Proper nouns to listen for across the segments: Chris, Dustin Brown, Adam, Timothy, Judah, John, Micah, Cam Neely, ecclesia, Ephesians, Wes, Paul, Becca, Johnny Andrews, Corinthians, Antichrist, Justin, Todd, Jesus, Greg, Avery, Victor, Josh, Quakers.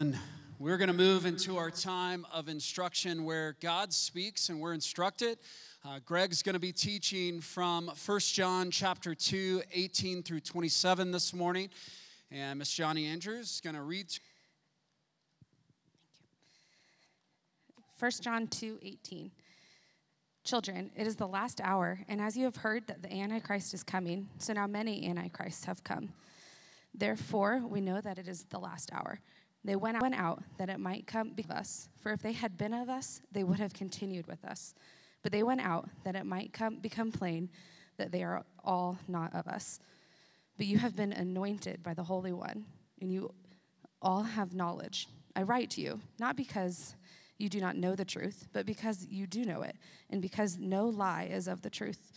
Amen. We're going to move into our time of instruction where God speaks and we're instructed. Greg's going to be teaching from 1 John chapter 2, 18 through 27 this morning. And Miss Johnny Andrews is going to read. 1 John 2, 18. Children, it is the last hour, and as you have heard that the Antichrist is coming, so now many Antichrists have come. Therefore, we know that it is the last hour. They went out that it might come be of us, for if they had been of us, they would have continued with us. But they went out that it might become plain that they are all not of us. But you have been anointed by the Holy One, and you all have knowledge. I write to you, not because you do not know the truth, but because you do know it, and because no lie is of the truth.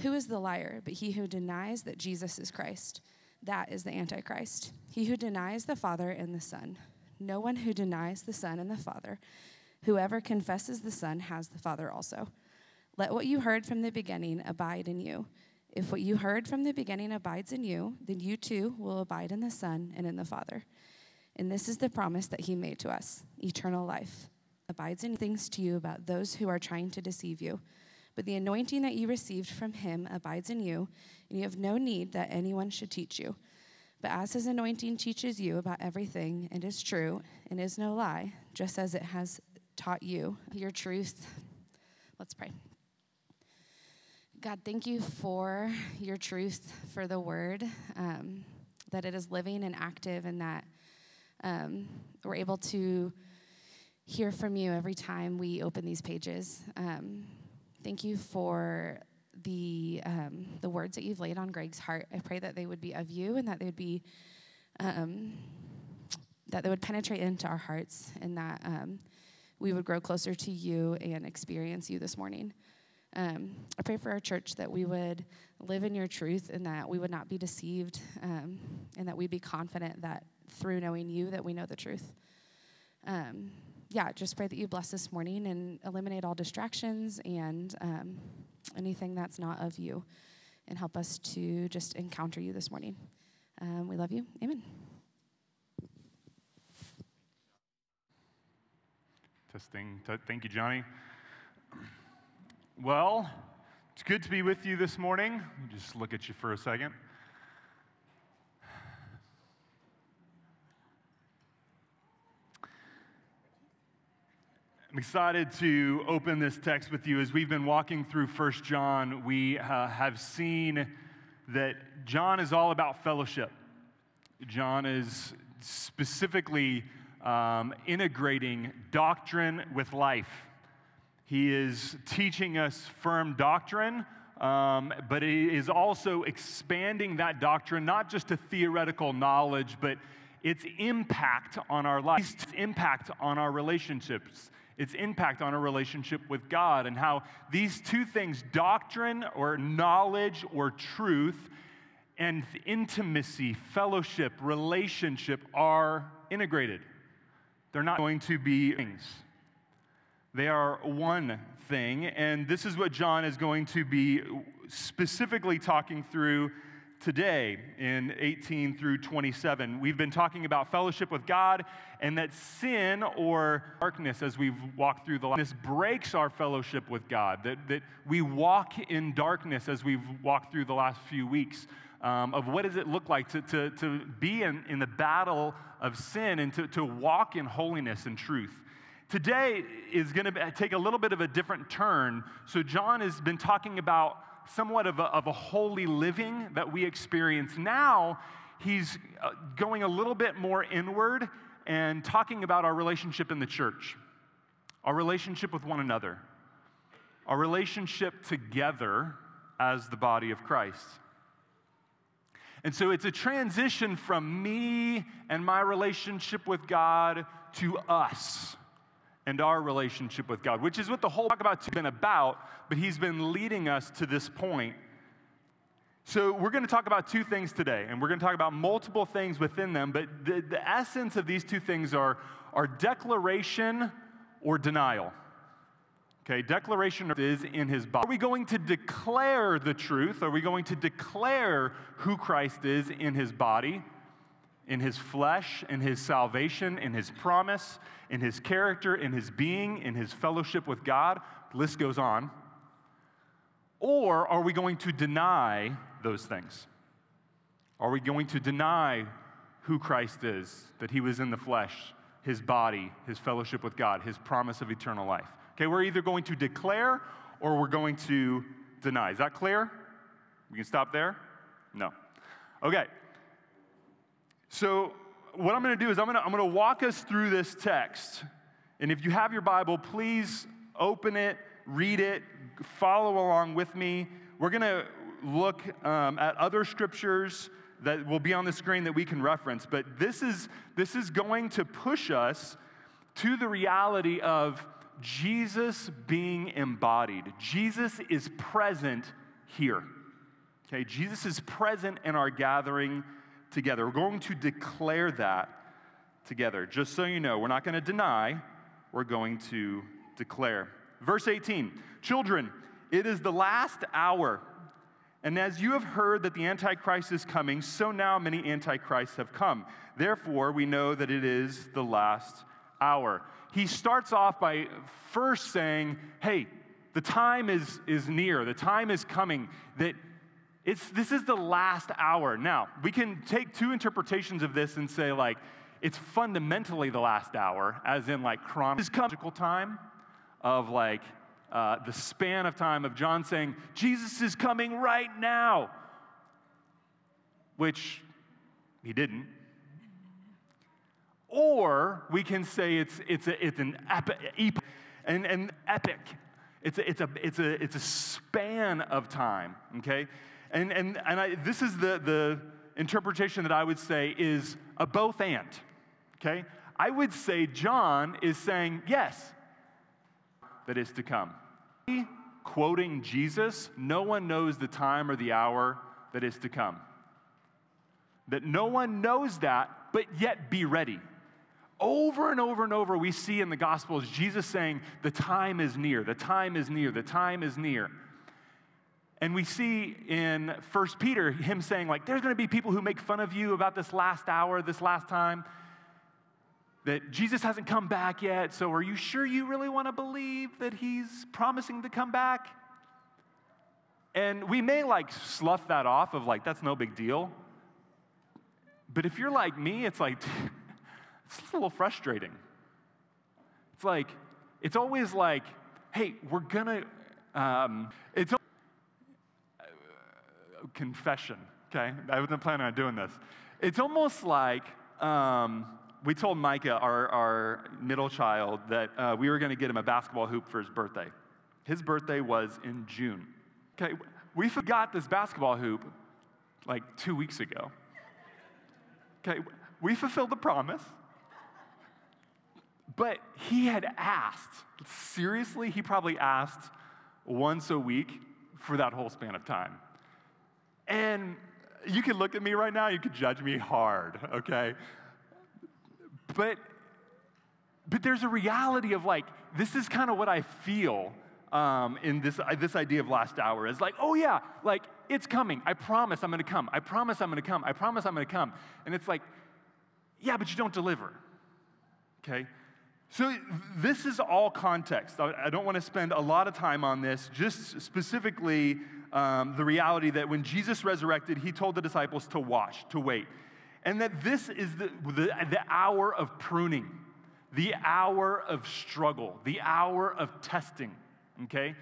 Who is the liar but he who denies that Jesus is Christ? That is the Antichrist, he who denies the Father and the Son. No one who denies the Son and the Father. Whoever confesses the Son has the Father also. Let what you heard from the beginning abide in you. If what you heard from the beginning abides in you, then you too will abide in the Son and in the Father. And this is the promise that he made to us, eternal life. Abides in things to you about those who are trying to deceive you. But the anointing that you received from him abides in you, and you have no need that anyone should teach you. But as his anointing teaches you about everything and is true and is no lie, just as it has taught you your truth. Let's pray. God, thank you for your truth, for the word, that it is living and active, and that we're able to hear from you every time we open these pages. Thank you for the words that you've laid on Greg's heart. I pray that they would be of you, and that they would be that they would penetrate into our hearts, and that we would grow closer to you and experience you this morning. I pray for our church that we would live in your truth, and that we would not be deceived, and that we'd be confident that through knowing you, that we know the truth. Yeah, just pray that you bless this morning and eliminate all distractions and anything that's not of you, and help us to just encounter you this morning. We love you. Amen. Testing. Thank you, Johnny. Well, it's good to be with you this morning. Just look at you for a second. I'm excited to open this text with you. As we've been walking through 1 John, we have seen that John is all about fellowship. John is specifically integrating doctrine with life. He is teaching us firm doctrine, but he is also expanding that doctrine, not just to theoretical knowledge, but its impact on our lives, its impact on our relationships, its impact on our relationship with God, and how these two things, doctrine or knowledge or truth, and intimacy, fellowship, relationship, are integrated. They're not going to be things. They are one thing, and this is what John is going to be specifically talking through today in 18 through 27. We've been talking about fellowship with God, and that sin or darkness, as we've walked through the life, this breaks our fellowship with God, that we walk in darkness as we've walked through the last few weeks, of what does it look like to be in the battle of sin, and to walk in holiness and truth. Today is going to take a little bit of a different turn. So John has been talking about somewhat of a holy living that we experience now. He's going a little bit more inward and talking about our relationship in the church, our relationship with one another, our relationship together as the body of Christ. And so it's a transition from me and my relationship with God to us and our relationship with God, which is what the whole talk about has been about, but he's been leading us to this point. So we're going to talk about two things today, and we're going to talk about multiple things within them, but the essence of these two things are declaration or denial. Okay, declaration is in his body. Are we going to declare the truth? Are we going to declare who Christ is in his body? in his flesh, in his salvation, in his promise, in his character, in his being, in his fellowship with God. The list goes on. Or are we going to deny those things? Are we going to deny who Christ is, that he was in the flesh, his body, his fellowship with God, his promise of eternal life? Okay, we're either going to declare or we're going to deny. Is that clear? We can stop there? No. Okay. So what I'm going to do is I'm going to walk us through this text. And if you have your Bible, please open it, read it, follow along with me. We're going to look at other scriptures that will be on the screen that we can reference. But this is going to push us to the reality of Jesus being embodied. Jesus is present here. Okay, Jesus is present in our gathering together. We're going to declare that together. Just so you know, we're not going to deny, we're going to declare. Verse 18, children, it is the last hour. And as you have heard that the Antichrist is coming, so now many Antichrists have come. Therefore, we know that it is the last hour. He starts off by first saying, hey, the time is near. The time is coming. This is the last hour. Now, we can take two interpretations of this and say, like, it's fundamentally the last hour, as in, like, chronological time of, like, the span of time of John saying, Jesus is coming right now, which he didn't. Or we can say it's an epic. It's a span of time, okay? And this is the interpretation that I would say is a both and, okay? I would say John is saying, yes, that is to come. Quoting Jesus, no one knows the time or the hour that is to come. That no one knows that, but yet be ready. Over and over and over we see in the Gospels Jesus saying, the time is near, the time is near, the time is near. And we see in 1 Peter him saying, like, there's going to be people who make fun of you about this last hour, this last time, that Jesus hasn't come back yet, so are you sure you really want to believe that he's promising to come back? And we may, like, slough that off of, like, that's no big deal. But if you're like me, it's like, it's a little frustrating. It's like, it's always like, hey, we're going to, confession, okay? I wasn't planning on doing this. It's almost like, we told Micah, our middle child, that we were going to get him a basketball hoop for his birthday. His birthday was in June. Okay, we forgot this basketball hoop like 2 weeks ago. Okay, we fulfilled the promise, but he had asked. Seriously, he probably asked once a week for that whole span of time. And you can look at me right now, you could judge me hard, okay? But there's a reality of, like, this is kind of what I feel in this idea of last hour. It's like, oh, yeah, like, it's coming. I promise I'm going to come. I promise I'm going to come. I promise I'm going to come. And it's like, yeah, but you don't deliver, okay? So this is all context. I don't want to spend a lot of time on this, just specifically the reality that when Jesus resurrected, he told the disciples to watch, to wait. And that this is the hour of pruning, the hour of struggle, the hour of testing, okay?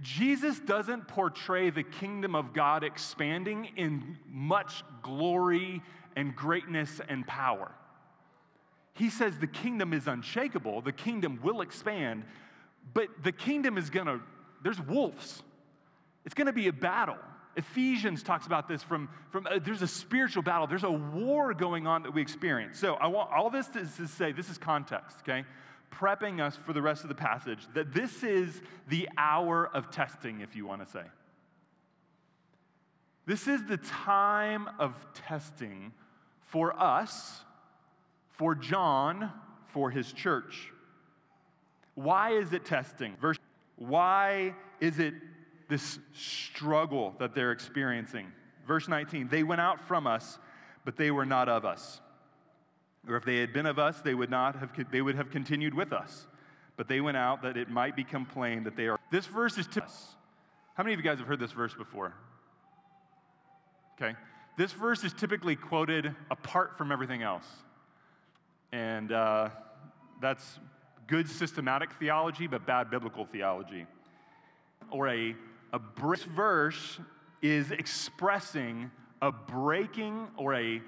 Jesus doesn't portray the kingdom of God expanding in much glory and greatness and power. He says the kingdom is unshakable, the kingdom will expand, but the kingdom is gonna, there's wolves. It's gonna be a battle. Ephesians talks about this from there's a spiritual battle. There's a war going on that we experience. So I want all this to say, this is context, okay? Prepping us for the rest of the passage, that this is the hour of testing, if you want to say. This is the time of testing for us, for John, for his church. Why is it testing? Why is it this struggle that they're experiencing? Verse 19, they went out from us, but they were not of us. Or if they had been of us, they would have continued with us. But they went out that it might be complained that they are. This verse is to us. How many of you guys have heard this verse before? Okay. This verse is typically quoted apart from everything else. And that's good systematic theology, but bad biblical theology. Or a break. This verse is expressing a breaking or a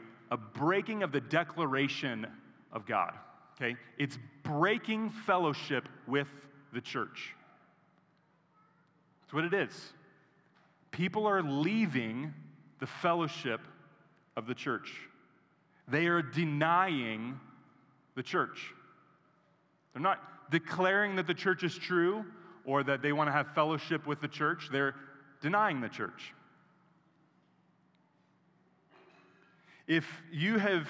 breaking of the declaration of God, okay? It's breaking fellowship with the church. That's what it is. People are leaving the fellowship of the church. They are denying the church. They're not declaring that the church is true or that they want to have fellowship with the church. They're denying the church. If you have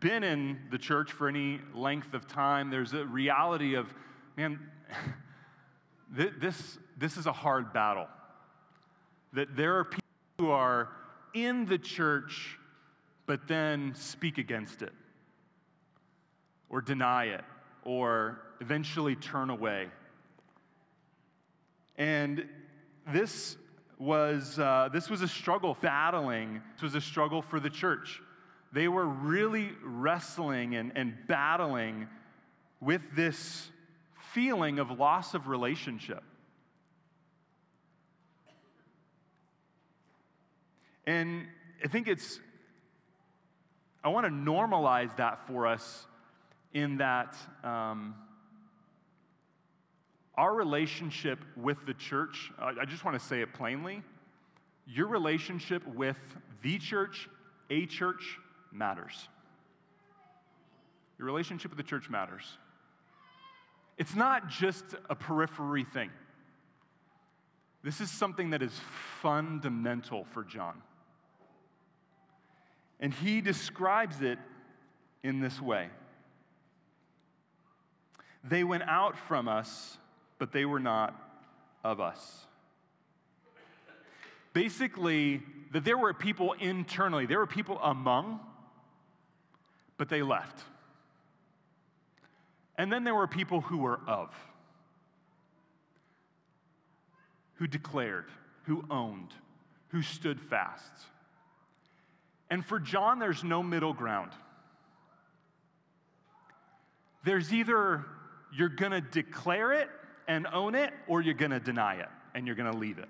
been in the church for any length of time, there's a reality of, man, this is a hard battle. That there are people who are in the church, but then speak against it, or deny it, or eventually turn away. And this was a struggle, battling. This was a struggle for the church. They were really wrestling and battling with this feeling of loss of relationship. And I want to normalize that for us in that our relationship with the church, I just want to say it plainly, your relationship with the church, a church, matters. Your relationship with the church matters. It's not just a periphery thing. This is something that is fundamental for John. And he describes it in this way. They went out from us, but they were not of us. Basically, that there were people internally, there were people among, but they left. And then there were people who were of, who declared, who owned, who stood fast. And for John, there's no middle ground. There's either you're going to declare it and own it, or you're going to deny it and you're going to leave it.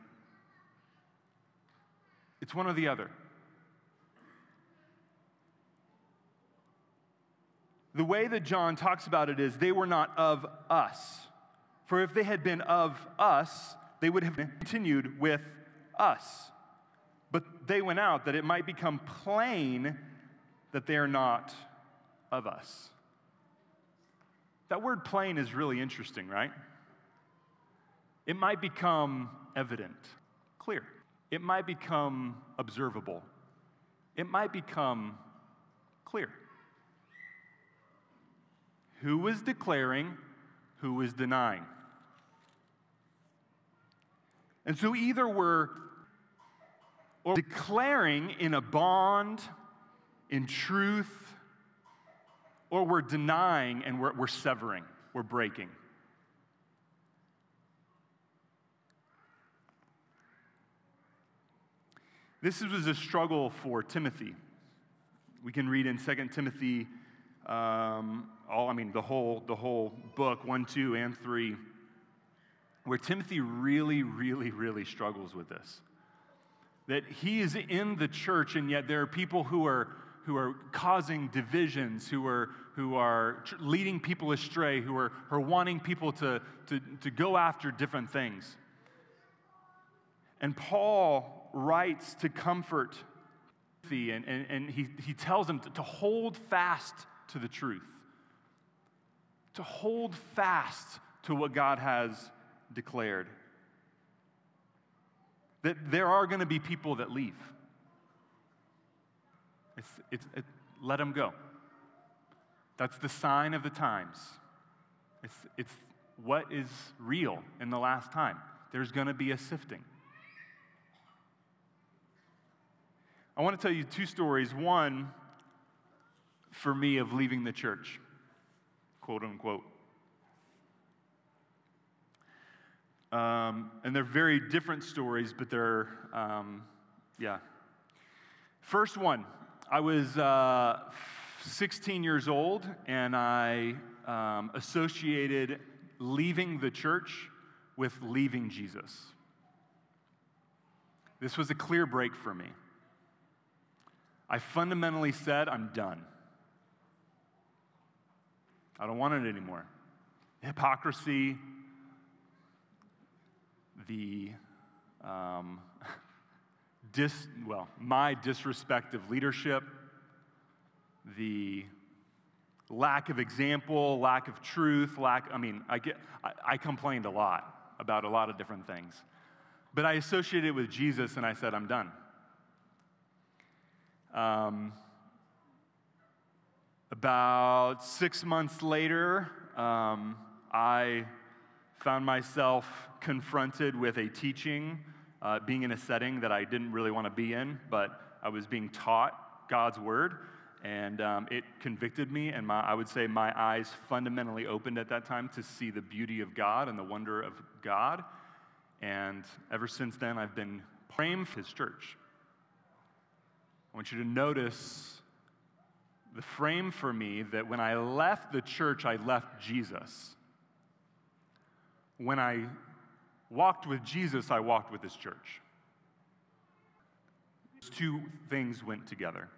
It's one or the other. The way that John talks about it is they were not of us. For if they had been of us, they would have continued with us. But they went out that it might become plain that they are not of us. That word plain is really interesting, right? It might become evident, clear. It might become observable. It might become clear. Who was declaring? Who was denying? And so either we're or declaring in a bond, in truth, or we're denying and we're severing, we're breaking. This was a struggle for Timothy. We can read in 2 Timothy, the whole book, 1, 2, and 3, where Timothy really, really, really struggles with this. That he is in the church, and yet there are people who are causing divisions, who are leading people astray, who are wanting people to go after different things. And Paul writes to comfort Timothy, and he tells him to hold fast to the truth, to hold fast to what God has declared. That there are going to be people that leave. Let them go. That's the sign of the times. It's what is real in the last time. There's going to be a sifting. I want to tell you two stories. One for me of leaving the church, quote unquote. And they're very different stories, but they're, yeah. First one, I was 16 years old, and I associated leaving the church with leaving Jesus. This was a clear break for me. I fundamentally said, I'm done. I don't want it anymore. Hypocrisy, the my disrespect of leadership, the lack of example, lack of truth, I complained a lot about a lot of different things. But I associated it with Jesus, and I said, I'm done. About 6 months later, I found myself confronted with a teaching, being in a setting that I didn't really want to be in, but I was being taught God's word, and it convicted me, and I would say my eyes fundamentally opened at that time to see the beauty of God and the wonder of God, and ever since then, I've been praying for his church. I want you to notice the frame for me that when I left the church, I left Jesus. When I walked with Jesus, I walked with his church. Those two things went together.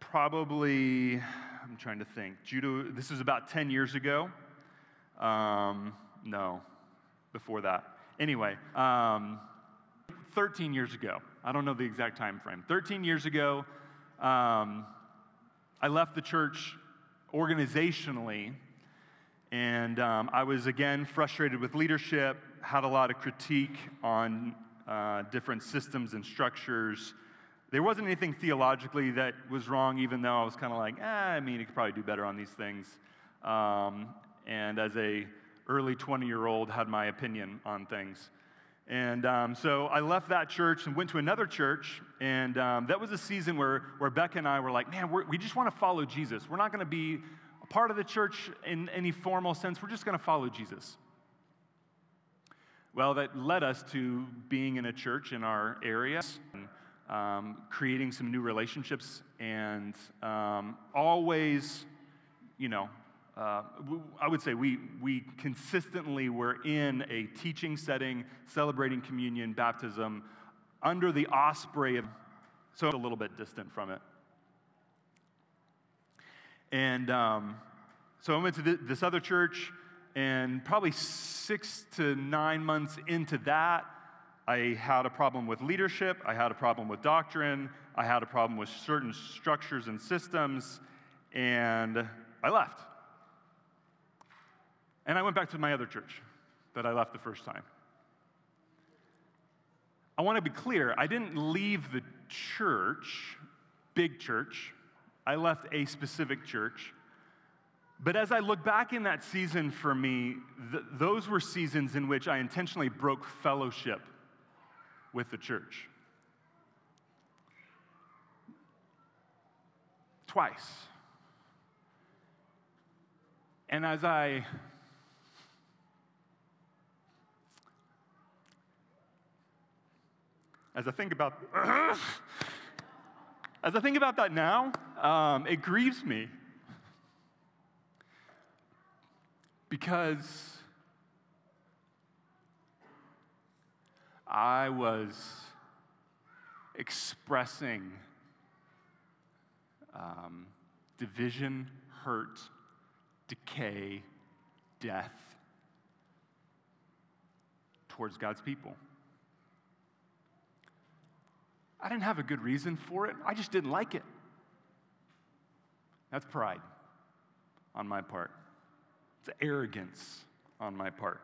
Probably, I'm trying to think, Judah, this is about 10 years ago. No, before that. Anyway, 13 years ago. I don't know the exact time frame. 13 years ago, I left the church organizationally, and I was again frustrated with leadership, had a lot of critique on different systems and structures. There wasn't anything theologically that was wrong, even though I was kind of like, you could probably do better on these things. And as a early 20-year-old, had my opinion on things. And so I left that church and went to another church, and that was a season where Becca and I were like, man, we just want to follow Jesus. We're not going to be a part of the church in any formal sense. We're just going to follow Jesus. Well, that led us to being in a church in our area, and, creating some new relationships, and always, I would say we consistently were in a teaching setting, celebrating communion, baptism, under the osprey of, so a little bit distant from it. And so I went to this other church, and probably 6 to 9 months into that, I had a problem with leadership, I had a problem with doctrine, I had a problem with certain structures and systems, and I left. And I went back to my other church that I left the first time. I want to be clear, I didn't leave the church, big church. I left a specific church. But as I look back in that season for me, those were seasons in which I intentionally broke fellowship with the church. Twice. And as I As I think about that now, it grieves me because I was expressing division, hurt, decay, death towards God's people. I didn't have a good reason for it. I just didn't like it. That's pride on my part. It's arrogance on my part.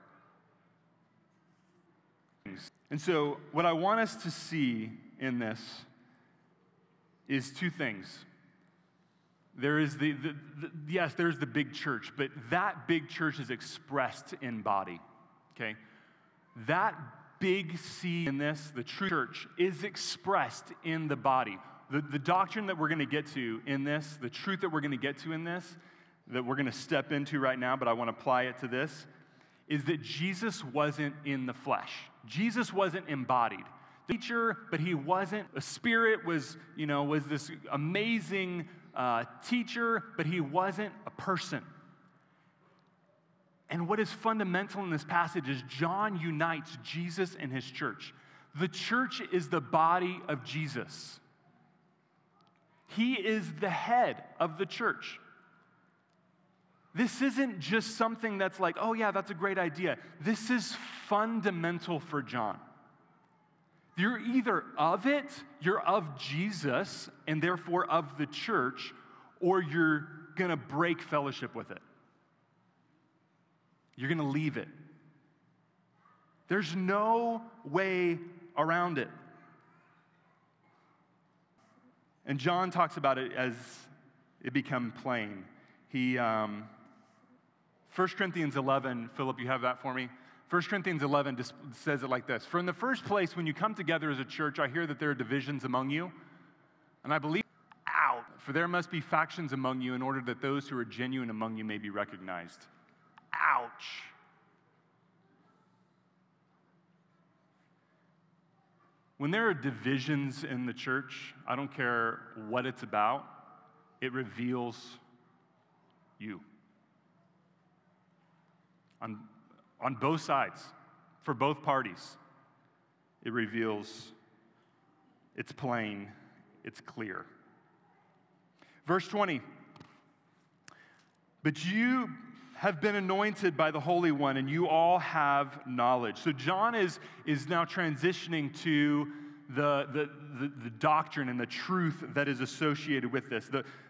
And so what I want us to see in this is two things. There is yes, there's the big church, but that big church is expressed in body, okay? That big C in this, the true church, is expressed in the body. The doctrine that we're going to get to in this, the truth that we're going to get to in this, that we're going to step into right now, but I want to apply it to this, is that Jesus wasn't in the flesh. Jesus wasn't embodied. Teacher, but he wasn't. A spirit was, was this amazing teacher, but he wasn't a person. And what is fundamental in this passage is John unites Jesus and his church. The church is the body of Jesus. He is the head of the church. This isn't just something that's like, oh yeah, that's a great idea. This is fundamental for John. You're either of it, you're of Jesus, and therefore of the church, or you're going to break fellowship with it. You're going to leave it. There's no way around it. And John talks about it as it become plain. He, 1 Corinthians 11, Philip, you have that for me? 1 Corinthians 11 says it like this. For in the first place, when you come together as a church, I hear that there are divisions among you. And I believe, for there must be factions among you in order that those who are genuine among you may be recognized. Ouch. When there are divisions in the church, I don't care what it's about, it reveals you. On both sides, for both parties, it reveals, it's plain, it's clear. Verse 20, but you have been anointed by the Holy One, and you all have knowledge. So John is now transitioning to the doctrine and the truth that is associated with this.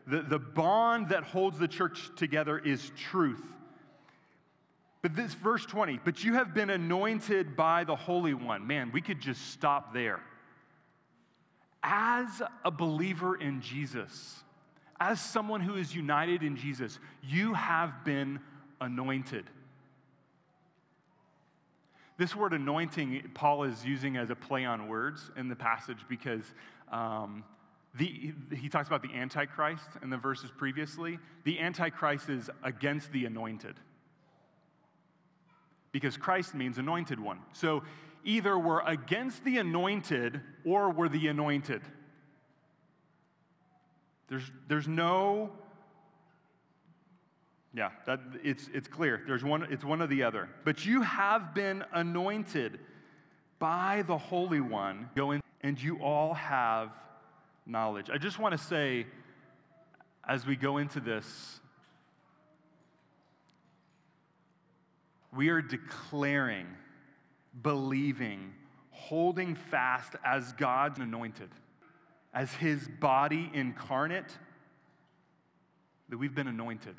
The bond that holds the church together is truth. But this verse 20, but you have been anointed by the Holy One. Man, we could just stop there. As a believer in Jesus, as someone who is united in Jesus, you have been anointed. This word anointing, Paul is using as a play on words in the passage because he talks about the Antichrist in the verses previously. The Antichrist is against the anointed because Christ means anointed one. So either we're against the anointed or we're the anointed. There's no, yeah, that it's clear. It's one or the other. But you have been anointed by the Holy One, and you all have knowledge. I just want to say, as we go into this, we are declaring, believing, holding fast as God's anointed, as his body incarnate, that we've been anointed.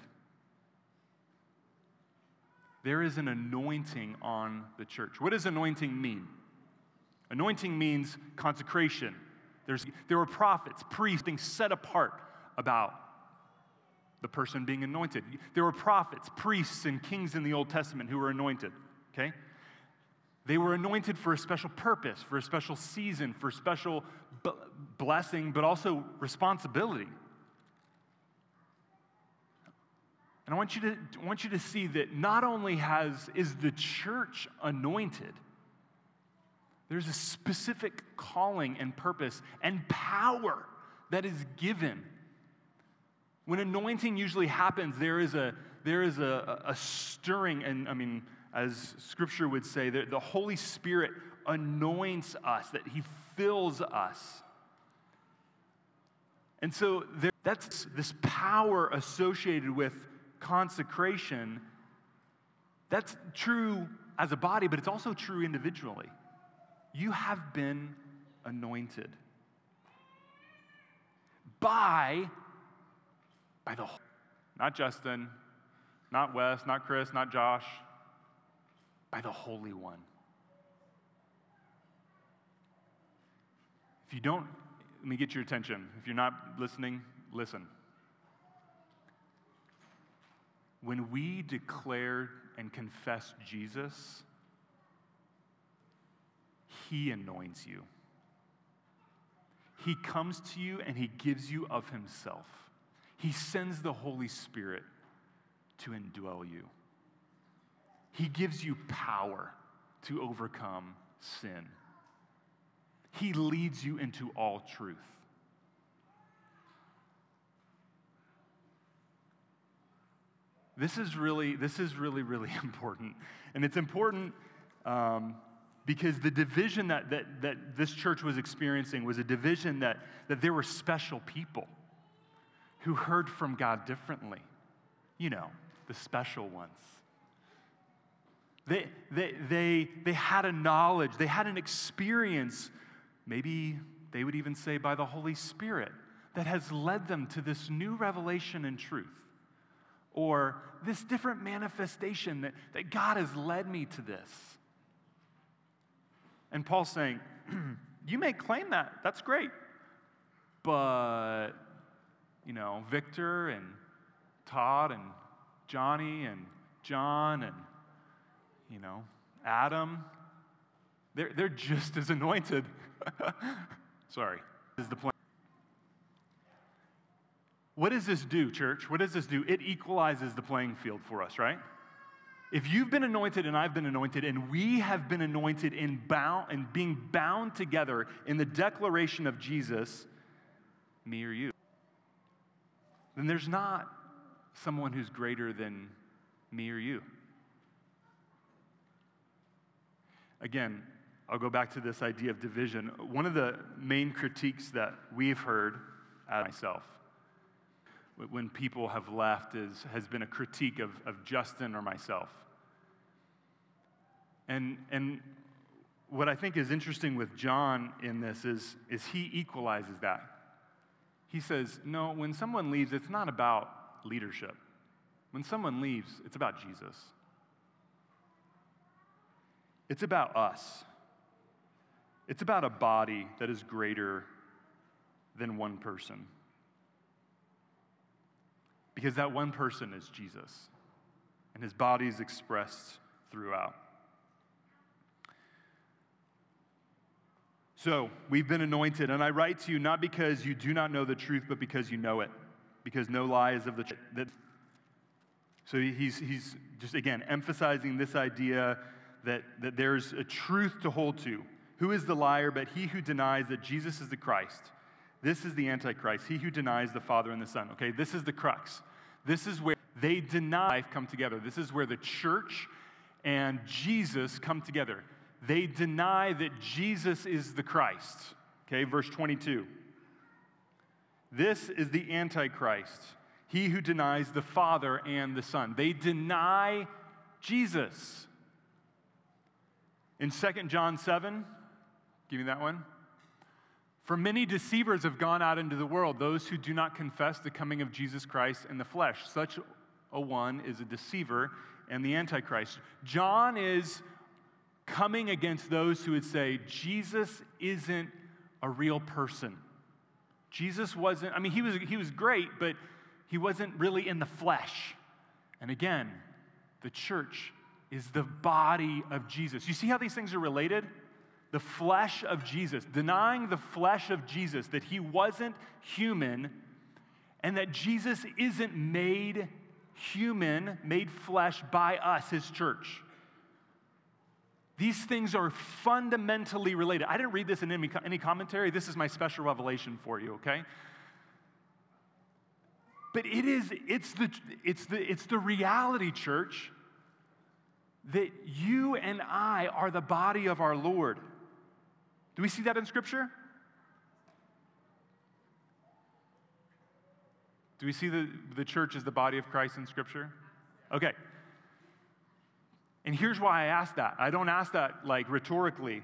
There is an anointing on the church. What does anointing mean? Anointing means consecration. There were prophets, priests, things set apart about the person being anointed. There were prophets, priests, and kings in the Old Testament who were anointed, okay? They were anointed for a special purpose, for a special season, for special blessing, but also responsibility. And I want you to see that not only is the church anointed, there's a specific calling and purpose and power that is given. When anointing usually happens, there is a stirring, and I mean, as Scripture would say, the Holy Spirit anoints us, that he fills us. And so that's this power associated with consecration. That's true as a body, but it's also true individually. You have been anointed by the Holy. Not Justin, not Wes, not Chris, not Josh. By the Holy One. If you don't, let me get your attention. If you're not listening, listen. When we declare and confess Jesus, He anoints you. He comes to you and He gives you of Himself. He sends the Holy Spirit to indwell you. He gives you power to overcome sin. He leads you into all truth. This is really important. And it's important because the division that this church was experiencing was a division that there were special people who heard from God differently. You know, the special ones. They had a knowledge, they had an experience, maybe they would even say by the Holy Spirit, that has led them to this new revelation and truth. Or this different manifestation that God has led me to this. And Paul's saying, you may claim that, that's great. But, you know, Victor and Todd and Johnny and John and, you know, Adam, they're just as anointed. Sorry, this is the point. What does this do, church? What does this do? It equalizes the playing field for us, right? If you've been anointed and I've been anointed and we have been anointed and being bound together in the declaration of Jesus, me or you, then there's not someone who's greater than me or you. Again, I'll go back to this idea of division. One of the main critiques that we've heard at myself when people have left has been a critique of Justin or myself. And what I think is interesting with John in this is he equalizes that. He says, no, when someone leaves, it's not about leadership. When someone leaves, it's about Jesus. It's about us. It's about a body that is greater than one person. Because that one person is Jesus, and His body is expressed throughout. So, we've been anointed, and I write to you not because you do not know the truth, but because you know it, because no lie is of the truth. So he's just, again, emphasizing this idea that there's a truth to hold to. Who is the liar but he who denies that Jesus is the Christ? This is the Antichrist, he who denies the Father and the Son. Okay, this is the crux. This is where they deny life come together. This is where the church and Jesus come together. They deny that Jesus is the Christ. Okay, verse 22. This is the Antichrist, he who denies the Father and the Son. They deny Jesus. In 2 John 7, give me that one. For many deceivers have gone out into the world, those who do not confess the coming of Jesus Christ in the flesh. Such a one is a deceiver and the Antichrist. John is coming against those who would say, Jesus isn't a real person. Jesus wasn't, I mean, he was great, but He wasn't really in the flesh. And again, the church is the body of Jesus. You see how these things are related? The flesh of Jesus, denying the flesh of Jesus, that He wasn't human and that Jesus isn't made human, made flesh by us, His church. These things are fundamentally related. I didn't read this in any commentary. This is my special revelation for you, okay? But it's the reality, church, that you and I are the body of our Lord. Do we see that in Scripture? Do we see the church as the body of Christ in Scripture? Okay. And here's why I ask that. I don't ask that like rhetorically,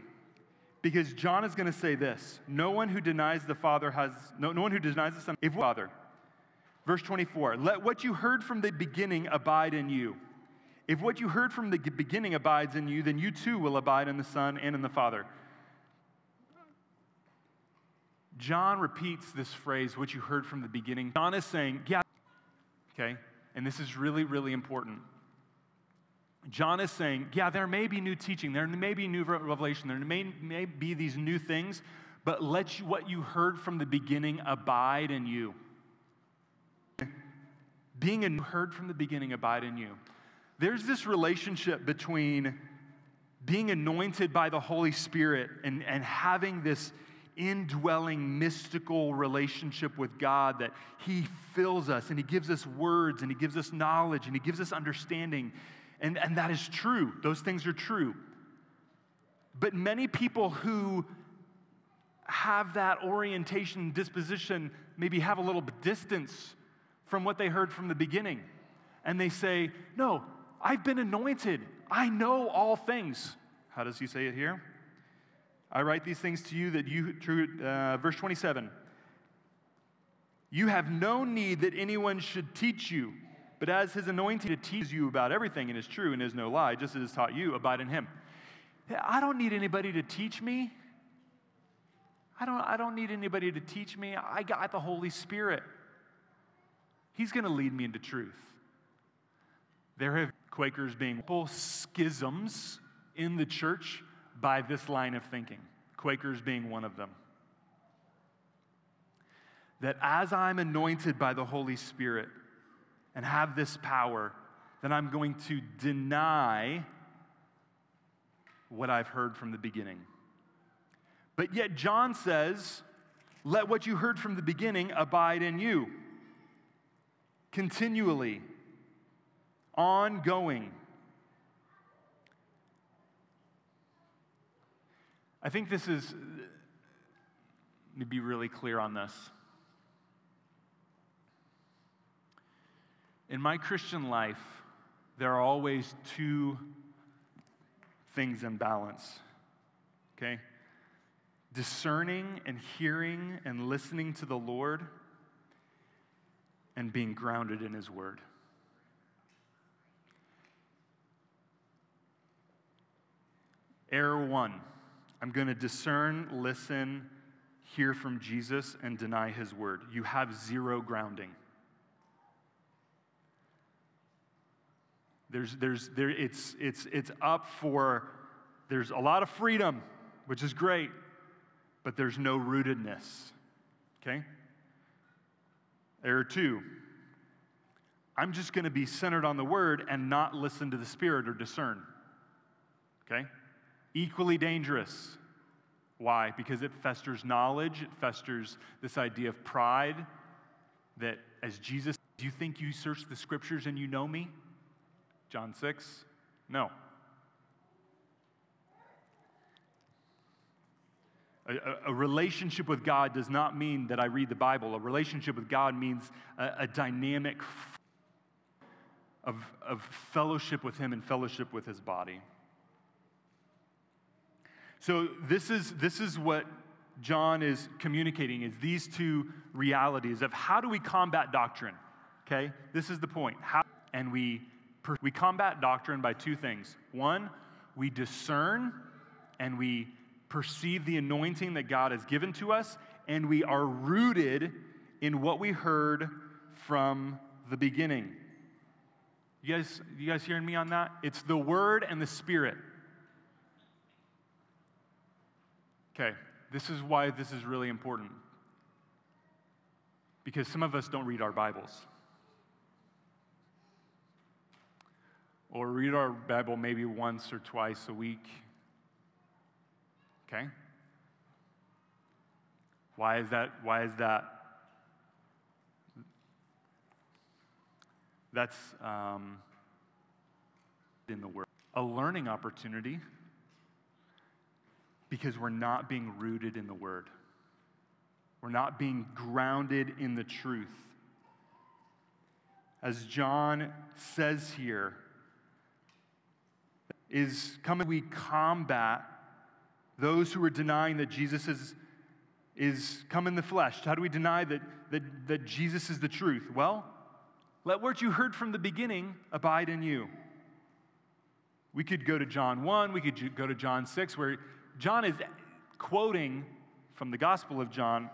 because John is going to say this: no one who denies the Father has no one who denies the Son is Father. Verse 24: let what you heard from the beginning abide in you. If what you heard from the beginning abides in you, then you too will abide in the Son and in the Father. John repeats this phrase, what you heard from the beginning. John is saying, yeah, okay, and this is really, really important. John is saying, yeah, there may be new teaching, there may be new revelation, there may be these new things, but let you, what you heard from the beginning abide in you. There's this relationship between being anointed by the Holy Spirit and having this indwelling, mystical relationship with God that He fills us and He gives us words and He gives us knowledge and He gives us understanding. And that is true. Those things are true. But many people who have that orientation, disposition, maybe have a little distance from what they heard from the beginning. And they say, no, I've been anointed. I know all things. How does he say it here? I write these things to you that you, verse 27, you have no need that anyone should teach you, but as his anointing teaches you about everything and is true and is no lie, just as it is taught you, abide in him. I don't need anybody to teach me. I don't need anybody to teach me. I got the Holy Spirit. He's going to lead me into truth. There have Quakers being full schisms in the church by this line of thinking, Quakers being one of them. That as I'm anointed by the Holy Spirit and have this power, then I'm going to deny what I've heard from the beginning. But yet John says, let what you heard from the beginning abide in you. Continually, ongoing. I think this is, let me be really clear on this. In my Christian life, there are always two things in balance, okay? Discerning and hearing and listening to the Lord and being grounded in His Word. Error one, I'm going to discern, listen, hear from Jesus, and deny His Word. You have zero grounding. It's up for, there's a lot of freedom, which is great, but there's no rootedness, okay? Error two, I'm just going to be centered on the Word and not listen to the Spirit or discern, okay? Equally dangerous. Why? Because it festers knowledge, it festers this idea of pride that as Jesus, do you think you search the Scriptures and you know me? John 6, no. A relationship with God does not mean that I read the Bible. A relationship with God means a dynamic of fellowship with Him and fellowship with His body. So this is what John is communicating, is these two realities of how do we combat doctrine, okay? This is the point. We combat doctrine by two things. One, we discern and we perceive the anointing that God has given to us, and we are rooted in what we heard from the beginning. You guys hearing me on that? It's the Word and the Spirit. Okay, this is why this is really important. Because some of us don't read our Bibles. Or read our Bible maybe once or twice a week. Okay? Why is that? That's in the Word. A learning opportunity because we're not being rooted in the Word. We're not being grounded in the truth. As John says here, we combat those who are denying that Jesus is come in the flesh. How do we deny that Jesus is the truth? Well, let what you heard from the beginning abide in you. We could go to John 1, we could go to John 6, where John is quoting from the Gospel of John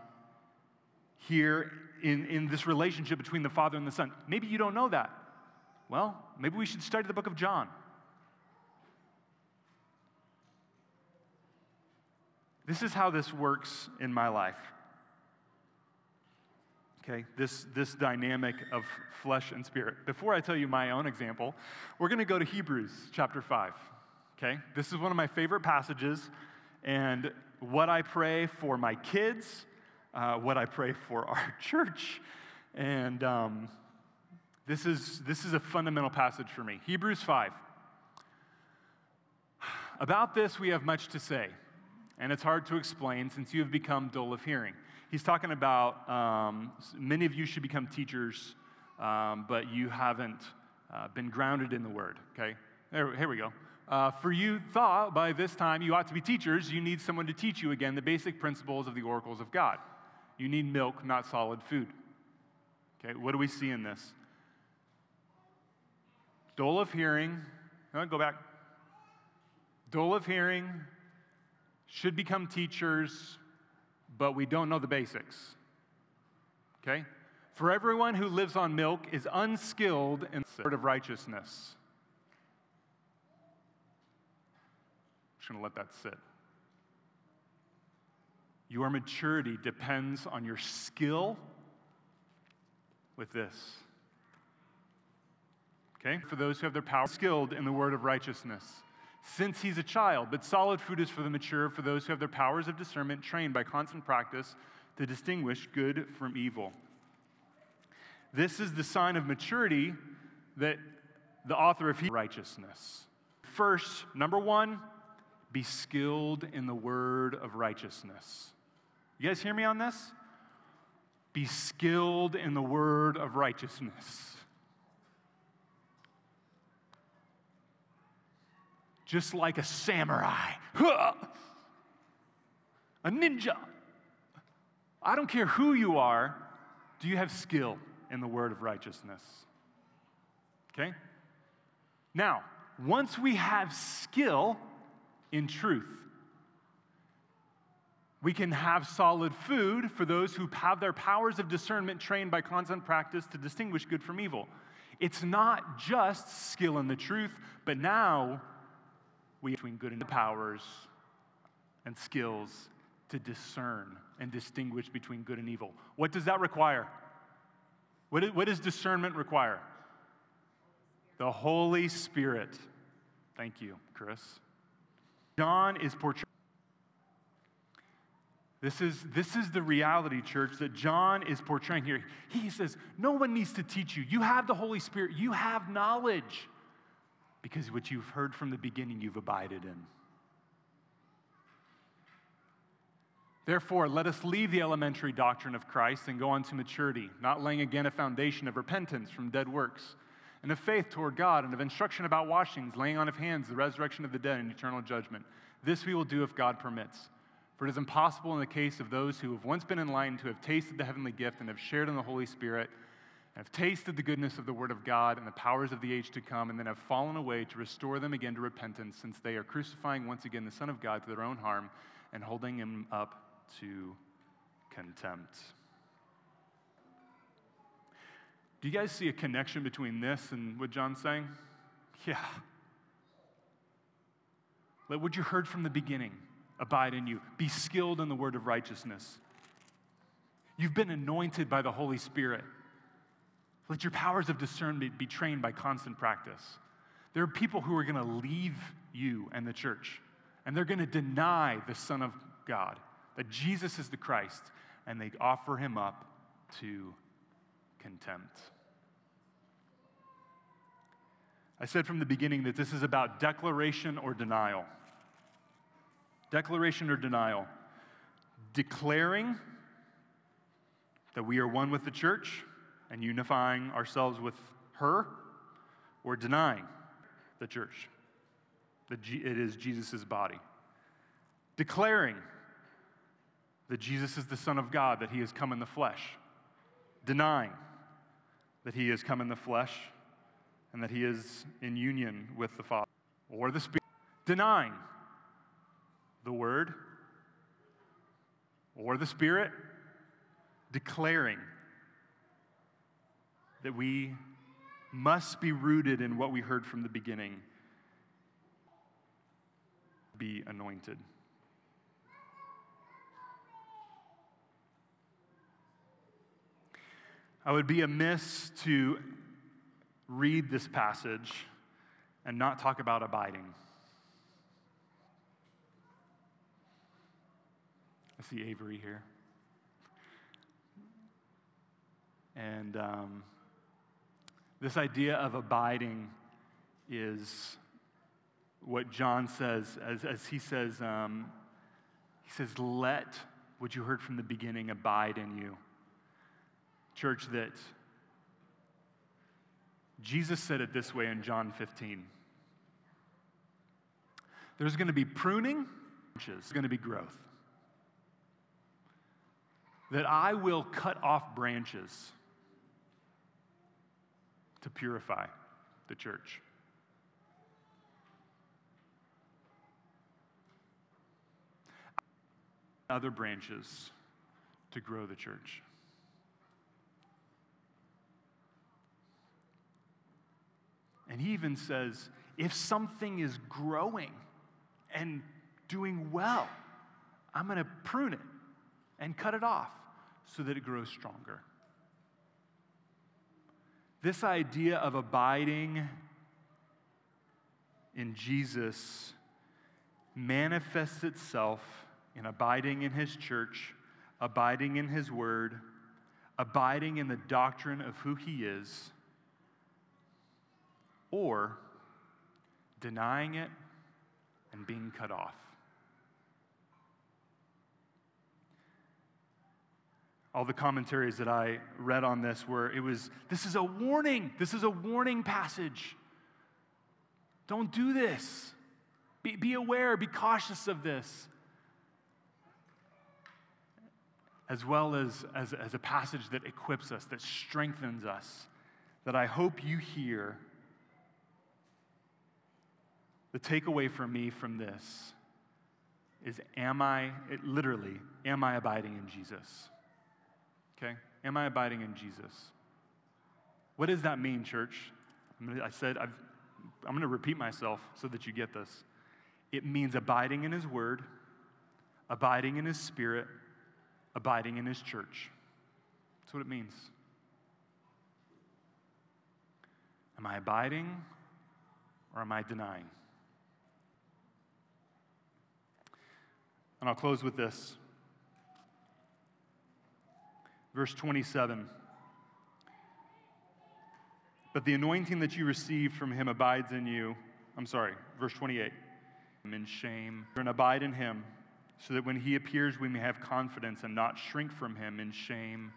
here in this relationship between the Father and the Son. Maybe you don't know that. Well, maybe we should study the book of John. This is how this works in my life. Okay, this dynamic of flesh and spirit. Before I tell you my own example, we're going to go to Hebrews chapter 5. Okay, this is one of my favorite passages, and what I pray for my kids, what I pray for our church, and this is a fundamental passage for me. Hebrews 5. About this we have much to say, and it's hard to explain since you have become dull of hearing. He's talking about many of you should become teachers, but you haven't been grounded in the Word, okay? Here we go. For you thought by this time you ought to be teachers. You need someone to teach you again the basic principles of the oracles of God. You need milk, not solid food. Okay, what do we see in this? Dull of hearing. No, go back. Dull of hearing, should become teachers, but we don't know the basics, okay? For everyone who lives on milk is unskilled in the word of righteousness. I'm just going to let that sit. Your maturity depends on your skill with this, okay? For those who have their power, skilled in the word of righteousness. Since he's a child, but solid food is for the mature, for those who have their powers of discernment trained by constant practice to distinguish good from evil. This is the sign of maturity that the author of righteousness. First, number one, be skilled in the word of righteousness. You guys hear me on this? Be skilled in the word of righteousness. Just like a samurai, a ninja. I don't care who you are, do you have skill in the word of righteousness? Okay? Now, once we have skill in truth, we can have solid food for those who have their powers of discernment trained by constant practice to distinguish good from evil. It's not just skill in the truth, but now we between good and the powers and skills to discern and distinguish between good and evil. What does that require? What does discernment require? The Holy Spirit. Thank you, Chris. John is portrayed. This is the reality, church, that John is portraying here. He says, no one needs to teach you. You have the Holy Spirit. You have knowledge. Because what you've heard from the beginning, you've abided in. Therefore, let us leave the elementary doctrine of Christ and go on to maturity, not laying again a foundation of repentance from dead works, and of faith toward God, and of instruction about washings, laying on of hands, the resurrection of the dead, and eternal judgment. This we will do if God permits. For it is impossible in the case of those who have once been enlightened, who have tasted the heavenly gift, and have shared in the Holy Spirit, and have tasted the goodness of the word of God and the powers of the age to come, and then have fallen away, to restore them again to repentance, since they are crucifying once again the Son of God to their own harm and holding him up to contempt. Do you guys see a connection between this and what John's saying? Yeah. Let what you heard from the beginning abide in you. Be skilled in the word of righteousness. You've been anointed by the Holy Spirit. Let your powers of discernment be trained by constant practice. There are people who are going to leave you and the church, and they're going to deny the Son of God, that Jesus is the Christ, and they offer him up to contempt. I said from the beginning that this is about declaration or denial. Declaration or denial. Declaring that we are one with the church, and unifying ourselves with her, or denying the church that it is Jesus' body. Declaring that Jesus is the Son of God, that he has come in the flesh. Denying that he has come in the flesh and that he is in union with the Father or the Spirit. Denying the Word or the Spirit. Declaring that we must be rooted in what we heard from the beginning, be anointed. I would be amiss to read this passage and not talk about abiding. I see Avery here. And this idea of abiding is what John says, as he says, let what you heard from the beginning abide in you. Church, that Jesus said it this way in John 15. There's going to be pruning, there's going to be growth. That I will cut off branches to purify the church. Other branches to grow the church. And he even says, if something is growing and doing well, I'm going to prune it and cut it off so that it grows stronger. This idea of abiding in Jesus manifests itself in abiding in his church, abiding in his word, abiding in the doctrine of who he is, or denying it and being cut off. All the commentaries that I read on this were, this is a warning. This is a warning passage. Don't do this. Be aware, be cautious of this. As well as a passage that equips us, that strengthens us, that I hope you hear. The takeaway for me from this is, am I abiding in Jesus? Okay? Am I abiding in Jesus? What does that mean, church? I'm going to repeat myself so that you get this. It means abiding in his word, abiding in his spirit, abiding in his church. That's what it means. Am I abiding or am I denying? And I'll close with this. Verse 27. But the anointing that you received from him abides in you. Verse 28. I'm in shame. And abide in him, so that when he appears, we may have confidence and not shrink from him in shame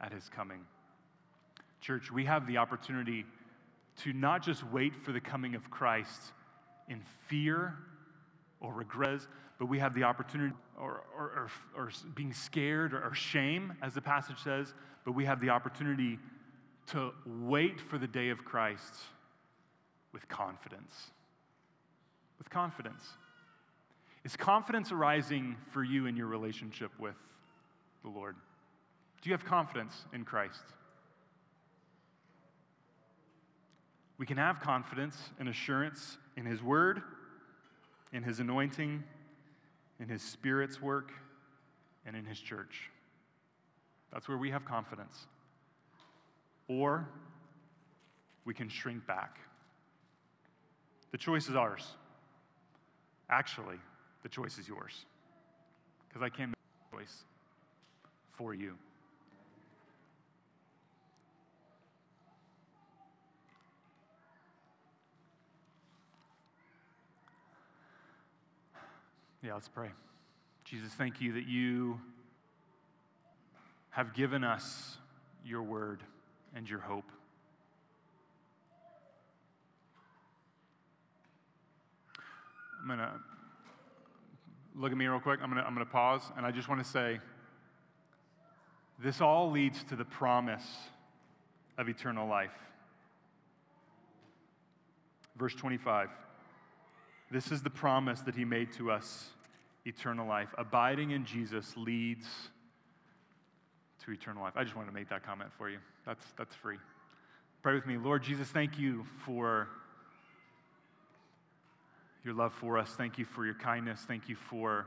at his coming. Church, we have the opportunity to not just wait for the coming of Christ in fear or regret, but we have the opportunity, or being scared, or shame, as the passage says, but we have the opportunity to wait for the day of Christ with confidence. With confidence. Is confidence arising for you in your relationship with the Lord? Do you have confidence in Christ? We can have confidence and assurance in his word, in his anointing, in his spirit's work, and in his church. That's where we have confidence. Or we can shrink back. The choice is ours. Actually, the choice is yours. Because I can't make a choice for you. Yeah, let's pray. Jesus, thank you that you have given us your word and your hope. I'm going to look at me real quick. I'm going to pause, and I just want to say this all leads to the promise of eternal life. Verse 25. This is the promise that he made to us. Eternal life. Abiding in Jesus leads to eternal life. I just wanted to make that comment for you. That's free. Pray with me. Lord Jesus, thank you for your love for us. Thank you for your kindness. Thank you for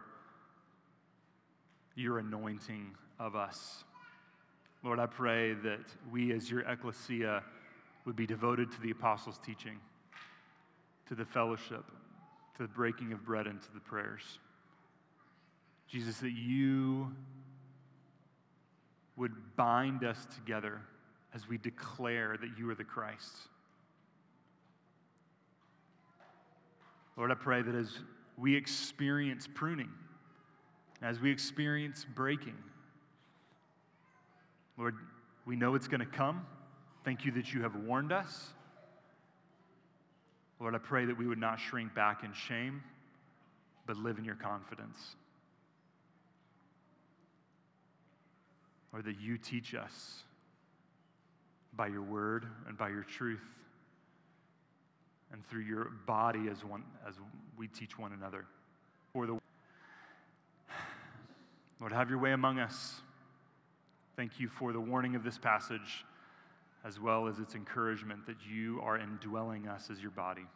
your anointing of us. Lord, I pray that we as your ecclesia would be devoted to the apostles' teaching, to the fellowship, to the breaking of bread, and to the prayers. Jesus, that you would bind us together as we declare that you are the Christ. Lord, I pray that as we experience pruning, as we experience breaking, Lord, we know it's going to come. Thank you that you have warned us. Lord, I pray that we would not shrink back in shame, but live in your confidence. Or that you teach us by your word and by your truth and through your body as we teach one another. Lord, have your way among us. Thank you for the warning of this passage as well as its encouragement that you are indwelling us as your body.